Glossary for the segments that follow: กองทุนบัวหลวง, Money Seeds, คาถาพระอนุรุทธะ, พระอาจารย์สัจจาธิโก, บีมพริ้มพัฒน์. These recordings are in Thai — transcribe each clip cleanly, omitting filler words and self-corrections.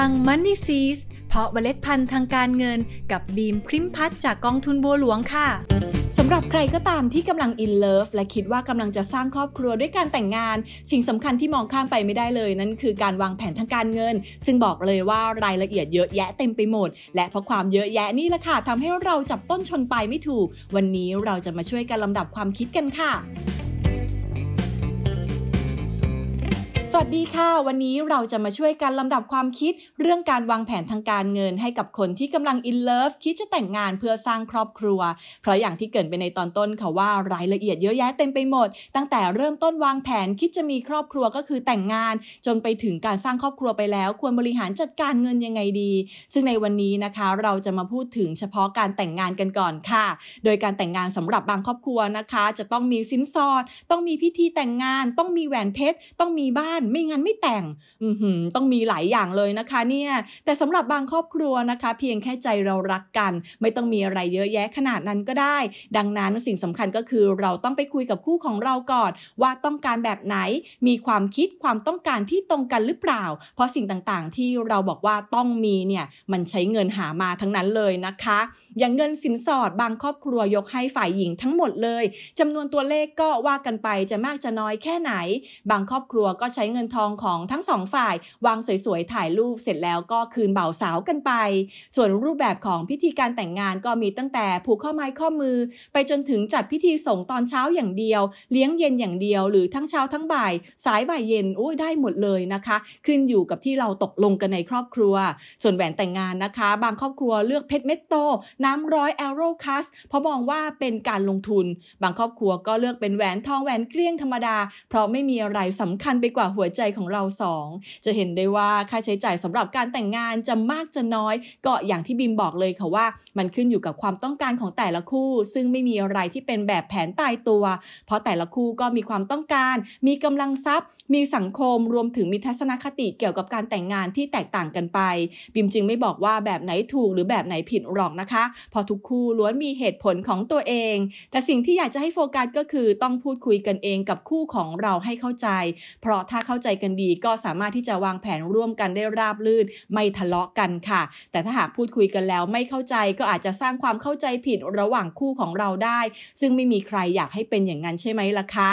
ฟัง Money Seeds เพาะเมล็ดพันธุ์ทางการเงินกับบีมพริ้มพัฒน์จากกองทุนบัวหลวงค่ะสำหรับใครก็ตามที่กำลัง in love และคิดว่ากำลังจะสร้างครอบครัวด้วยการแต่งงานสิ่งสำคัญที่มองข้ามไปไม่ได้เลยนั่นคือการวางแผนทางการเงินซึ่งบอกเลยว่ารายละเอียดเยอะแยะเต็มไปหมดและเพราะความเยอะแยะนี่แหละค่ะทำให้เราจับต้นชนปลายไม่ถูกวันนี้เราจะมาช่วยกันลำดับความคิดกันค่ะสวัสดีค่ะวันนี้เราจะมาช่วยกันลำดับความคิดเรื่องการวางแผนทางการเงินให้กับคนที่กำลัง in love คิดจะแต่งงานเพื่อสร้างครอบครัวเพราะอย่างที่เกริ่นไปในตอนต้นค่ะว่ารายละเอียดเยอะแยะเต็มไปหมดตั้งแต่เริ่มต้นวางแผนคิดจะมีครอบครัวก็คือแต่งงานจนไปถึงการสร้างครอบครัวไปแล้วควรบริหารจัดการเงินยังไงดีซึ่งในวันนี้นะคะเราจะมาพูดถึงเฉพาะการแต่งงานกันก่อนค่ะโดยการแต่งงานสำหรับบางครอบครัวนะคะจะต้องมีสินสอดต้องมีพิธีแต่งงานต้องมีแหวนเพชรต้องมีบ้านไม่งั้นไม่แต่งต้องมีหลายอย่างเลยนะคะเนี่ยแต่สำหรับบางครอบครัวนะคะเพียงแค่ใจเรารักกันไม่ต้องมีอะไรเยอะแยะขนาดนั้นก็ได้ดังนั้นสิ่งสำคัญก็คือเราต้องไปคุยกับคู่ของเราก่อนว่าต้องการแบบไหนมีความคิดความต้องการที่ตรงกันหรือเปล่าเพราะสิ่งต่างๆที่เราบอกว่าต้องมีเนี่ยมันใช้เงินหามาทั้งนั้นเลยนะคะอย่างเงินสินสอดบางครอบครัวยกให้ฝ่ายหญิงทั้งหมดเลยจำนวนตัวเลขก็ว่ากันไปจะมากจะน้อยแค่ไหนบางครอบครัวก็ใช้เงินทองของทั้งสองฝ่ายวางสวยๆถ่ายรูปเสร็จแล้วก็คืนบ่าวสาวกันไปส่วนรูปแบบของพิธีการแต่งงานก็มีตั้งแต่ผูกข้อไม้ข้อมือไปจนถึงจัดพิธีสงฆ์ตอนเช้าอย่างเดียวเลี้ยงเย็นอย่างเดียวหรือทั้งเช้าทั้งบ่ายสายบ่ายเย็นโอ้ยได้หมดเลยนะคะขึ้นอยู่กับที่เราตกลงกันในครอบครัวส่วนแหวนแต่งงานนะคะบางครอบครัวเลือกเพชรเม็ดโตน้ำร้อยแอโร่คัสเพราะมองว่าเป็นการลงทุนบางครอบครัวก็เลือกเป็นแหวนทองแหวนเกลี้ยงธรรมดาเพราะไม่มีอะไรสำคัญไปกว่าหัวใจของเราสองจะเห็นได้ว่าค่าใช้จ่ายสำหรับการแต่งงานจะมากจะน้อยก็อย่างที่บิมบอกเลยค่ะว่ามันขึ้นอยู่กับความต้องการของแต่ละคู่ซึ่งไม่มีอะไรที่เป็นแบบแผนตายตัวเพราะแต่ละคู่ก็มีความต้องการมีกำลังทรัพย์มีสังคมรวมถึงมีทัศนคติเกี่ยวกับการแต่งงานที่แตกต่างกันไปบิมจึงไม่บอกว่าแบบไหนถูกหรือแบบไหนผิดหรอกนะคะพอทุกคู่ล้วนมีเหตุผลของตัวเองแต่สิ่งที่อยากจะให้โฟกัสก็คือต้องพูดคุยกันเองกับคู่ของเราให้เข้าใจเพราะถ้าเข้าใจกันดีก็สามารถที่จะวางแผนร่วมกันได้ราบรื่นไม่ทะเลาะกันค่ะแต่ถ้าหากพูดคุยกันแล้วไม่เข้าใจก็อาจจะสร้างความเข้าใจผิดระหว่างคู่ของเราได้ซึ่งไม่มีใครอยากให้เป็นอย่างนั้นใช่ไหมล่ะคะ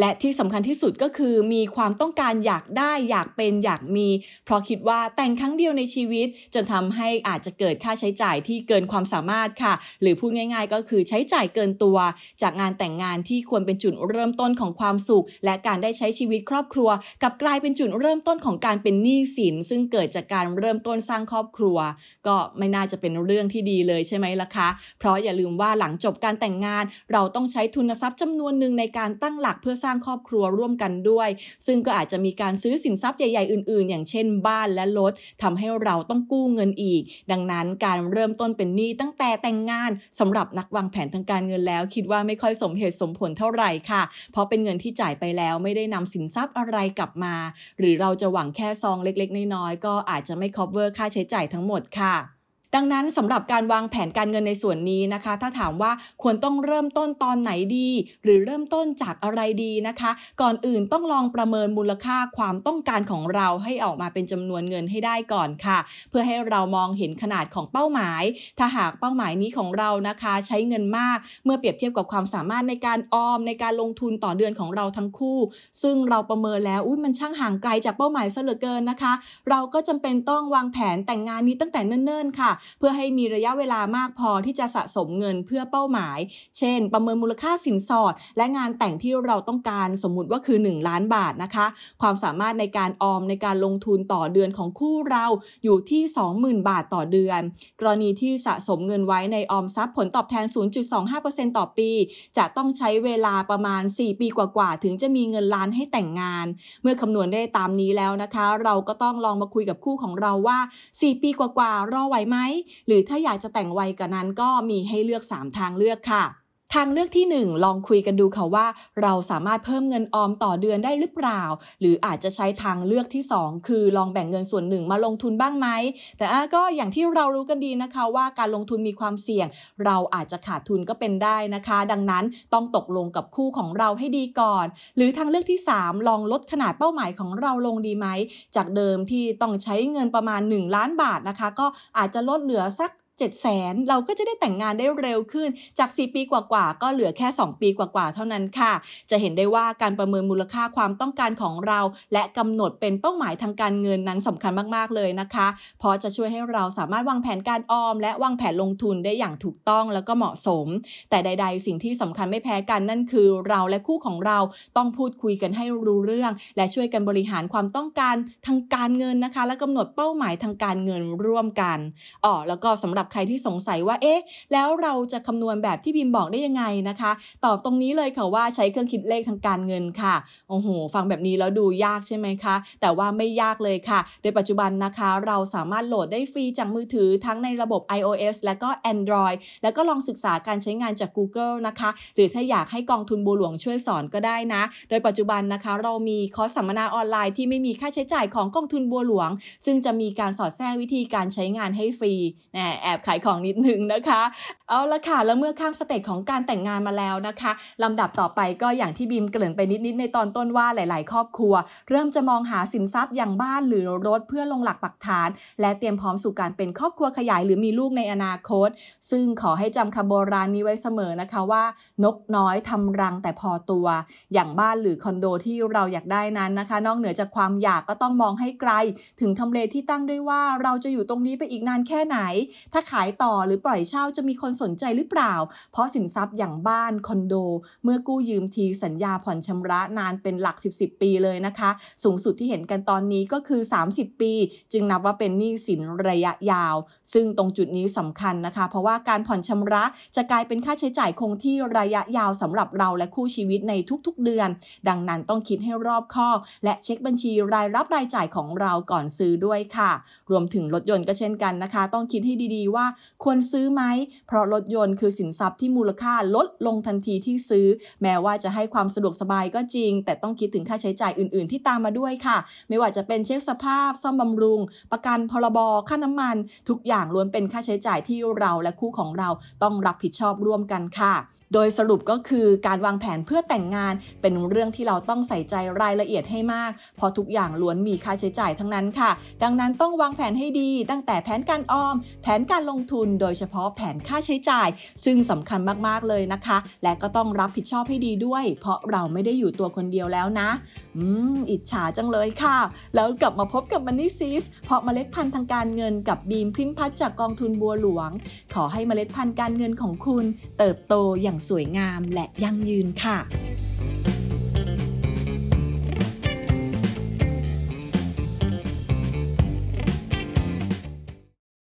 และที่สำคัญที่สุดก็คือมีความต้องการอยากได้อยากเป็นอยากมีเพราะคิดว่าแต่งครั้งเดียวในชีวิตจนทำให้อาจจะเกิดค่าใช้จ่ายที่เกินความสามารถค่ะหรือพูดง่ายๆก็คือใช้จ่ายเกินตัวจากงานแต่งงานที่ควรเป็นจุดเริ่มต้นของความสุขและการได้ใช้ชีวิตครอบครัวกลับกลายเป็นจุดเริ่มต้นของการเป็นหนี้สินซึ่งเกิดจากการเริ่มต้นสร้างครอบครัวก็ไม่น่าจะเป็นเรื่องที่ดีเลยใช่ไหมล่ะคะเพราะอย่าลืมว่าหลังจบการแต่งงานเราต้องใช้ทุนทรัพย์จำนวนนึงในการตั้งหลักเพื่อสร้างครอบครัวร่วมกันด้วยซึ่งก็อาจจะมีการซื้อสินทรัพย์ใหญ่ๆอื่นๆอย่างเช่นบ้านและรถทำให้เราต้องกู้เงินอีกดังนั้นการเริ่มต้นเป็นหนี้ตั้งแต่แต่งงานสำหรับนักวางแผนทางการเงินแล้วคิดว่าไม่ค่อยสมเหตุสมผลเท่าไหร่ค่ะเพราะเป็นเงินที่จ่ายไปแล้วไม่ได้นำสินทรัพย์อะไรกลับมาหรือเราจะหวังแค่ซองเล็กๆน้อยๆก็อาจจะไม่ cover ค่าใช้จ่ายทั้งหมดค่ะดังนั้นสำหรับการวางแผนการเงินในส่วนนี้นะคะถ้าถามว่าควรต้องเริ่มต้นตอนไหนดีหรือเริ่มต้นจากอะไรดีนะคะก่อนอื่นต้องลองประเมินมูลค่าความต้องการของเราให้ออกมาเป็นจำนวนเงินให้ได้ก่อนค่ะเพื่อให้เรามองเห็นขนาดของเป้าหมายถ้าหากเป้าหมายนี้ของเรานะคะใช้เงินมากเมื่อเปรียบเทียบกับความสามารถในการออมในการลงทุนต่อเดือนของเราทั้งคู่ซึ่งเราประเมินแล้วมันช่างห่างไกลจากเป้าหมายซะเหลือเกินนะคะเราก็จำเป็นต้องวางแผนแต่งงานนี้ตั้งแต่เนิ่นๆค่ะเพื่อให้มีระยะเวลามากพอที่จะสะสมเงินเพื่อเป้าหมายเช่นประเมินมูลค่าสินสอดและงานแต่งที่เราต้องการสมมุติว่าคือ1ล้านบาทนะคะความสามารถในการออมในการลงทุนต่อเดือนของคู่เราอยู่ที่ 20,000 บาทต่อเดือนกรณีที่สะสมเงินไว้ในออมทรัพย์ผลตอบแทน 0.25% ต่อปีจะต้องใช้เวลาประมาณ4ปีกว่าๆถึงจะมีเงินล้านให้แต่งงานเมื่อคำนวณได้ตามนี้แล้วนะคะเราก็ต้องลองมาคุยกับคู่ของเราว่า4ปีกว่าๆรอไหวไหมหรือถ้าอยากจะแต่งไวกว่านั้นก็มีให้เลือก3ทางเลือกค่ะ ทางเลือกที่1ลองคุยกันดูค่ะว่าเราสามารถเพิ่มเงินออมต่อเดือนได้หรือเปล่าหรืออาจจะใช้ทางเลือกที่2คือลองแบ่งเงินส่วนหนึ่งมาลงทุนบ้างไหมแต่ก็อย่างที่เรารู้กันดีนะคะว่าการลงทุนมีความเสี่ยงเราอาจจะขาดทุนก็เป็นได้นะคะดังนั้นต้องตกลงกับคู่ของเราให้ดีก่อนหรือทางเลือกที่3ลองลดขนาดเป้าหมายของเราลงดีไหมจากเดิมที่ต้องใช้เงินประมาณ1ล้านบาทนะคะก็อาจจะลดเหลือสัก700,000เราก็จะได้แต่งงานได้เร็วขึ้นจาก4ปีกว่าๆก็เหลือแค่2ปีกว่าๆเท่านั้นค่ะจะเห็นได้ว่าการประเมินมูลค่าความต้องการของเราและกำหนดเป็นเป้าหมายทางการเงินนั้นสำคัญมากๆเลยนะคะเพราะจะช่วยให้เราสามารถวางแผนการออมและวางแผนลงทุนได้อย่างถูกต้องแล้วก็เหมาะสมแต่ใดๆสิ่งที่สำคัญไม่แพ้กันนั่นคือเราและคู่ของเราต้องพูดคุยกันให้รู้เรื่องและช่วยกันบริหารความต้องการทางการเงินนะคะและกำหนดเป้าหมายทางการเงินร่วมกันแล้วก็สำหรับใครที่สงสัยว่าแล้วเราจะคำนวณแบบที่พิมพ์บอกได้ยังไงนะคะตอบตรงนี้เลยค่ะว่าใช้เครื่องคิดเลขทางการเงินค่ะโอ้โหฟังแบบนี้แล้วดูยากใช่ไหมคะแต่ว่าไม่ยากเลยค่ะโดยปัจจุบันนะคะเราสามารถโหลดได้ฟรีจากมือถือทั้งในระบบ iOS และก็ Android แล้วก็ลองศึกษาการใช้งานจาก Google นะคะหรือถ้าอยากให้กองทุนบัวหลวงช่วยสอนก็ได้นะโดยปัจจุบันนะคะเรามีคอร์สสัมมนาออนไลน์ที่ไม่มีค่าใช้จ่ายของกองทุนบัวหลวงซึ่งจะมีการสอดแทรกวิธีการใช้งานให้ฟรีแอบขายของนิดนึงนะคะเอาละค่ะแล้วเมื่อข้ามสเตจของการแต่งงานมาแล้วนะคะลำดับต่อไปก็อย่างที่บีมเกริ่นไปนิดๆในตอนต้นว่าหลายๆครอบครัวเริ่มจะมองหาสินทรัพย์อย่างบ้านหรือรถเพื่อลงหลักปักฐานและเตรียมพร้อมสู่การเป็นครอบครัวขยายหรือมีลูกในอนาคตซึ่งขอให้จำคำโบราณนี้ไว้เสมอนะคะว่านกน้อยทำรังแต่พอตัวอย่างบ้านหรือคอนโดที่เราอยากได้นั้นนะคะนอกเหนือจากความอยากก็ต้องมองให้ไกลถึงทำเลที่ตั้งด้วยว่าเราจะอยู่ตรงนี้ไปอีกนานแค่ไหนถ้าขายต่อหรือปล่อยเช่าจะมีคนสนใจหรือเปล่าเพราะสินทรัพย์อย่างบ้านคอนโดเมื่อกู้ยืมทีสัญญาผ่อนชำระนานเป็นหลัก10ปีเลยนะคะสูงสุดที่เห็นกันตอนนี้ก็คือ30ปีจึงนับว่าเป็นหนี้สินระยะยาวซึ่งตรงจุดนี้สำคัญนะคะเพราะว่าการผ่อนชำระจะกลายเป็นค่าใช้จ่ายคงที่ระยะยาวสำหรับเราและคู่ชีวิตในทุกๆเดือนดังนั้นต้องคิดให้รอบคอบและเช็คบัญชีรายรับรายจ่ายของเราก่อนซื้อด้วยค่ะรวมถึงรถยนต์ก็เช่นกันนะคะต้องคิดให้ดีว่าควรซื้อไหมเพราะรถยนต์คือสินทรัพย์ที่มูลค่าลดลงทันทีที่ซื้อแม้ว่าจะให้ความสะดวกสบายก็จริงแต่ต้องคิดถึงค่าใช้จ่ายอื่นๆที่ตามมาด้วยค่ะไม่ว่าจะเป็นเช็คสภาพซ่อมบำรุงประกันพรบค่าน้ำมันทุกอย่างล้วนเป็นค่าใช้จ่ายที่เราและคู่ของเราต้องรับผิดชอบร่วมกันค่ะโดยสรุปก็คือการวางแผนเพื่อแต่งงานเป็นเรื่องที่เราต้องใส่ใจรายละเอียดให้มากเพราะทุกอย่างล้วนมีค่าใช้จ่ายทั้งนั้นค่ะดังนั้นต้องวางแผนให้ดีตั้งแต่แผนการออมแผนการลงทุนโดยเฉพาะแผนค่าใช้จ่ายซึ่งสำคัญมากๆเลยนะคะและก็ต้องรับผิดชอบให้ดีด้วยเพราะเราไม่ได้อยู่ตัวคนเดียวแล้วนะอิจฉาจังเลยค่ะแล้วกลับมาพบกับ Money Seeds เพราะเมล็ดพันธุ์ทางการเงินกับบีมพริ้มพัชจากกองทุนบัวหลวงขอให้เมล็ดพันธุ์การเงินของคุณเติบโตอย่างสวยงามและยั่งยืนค่ะ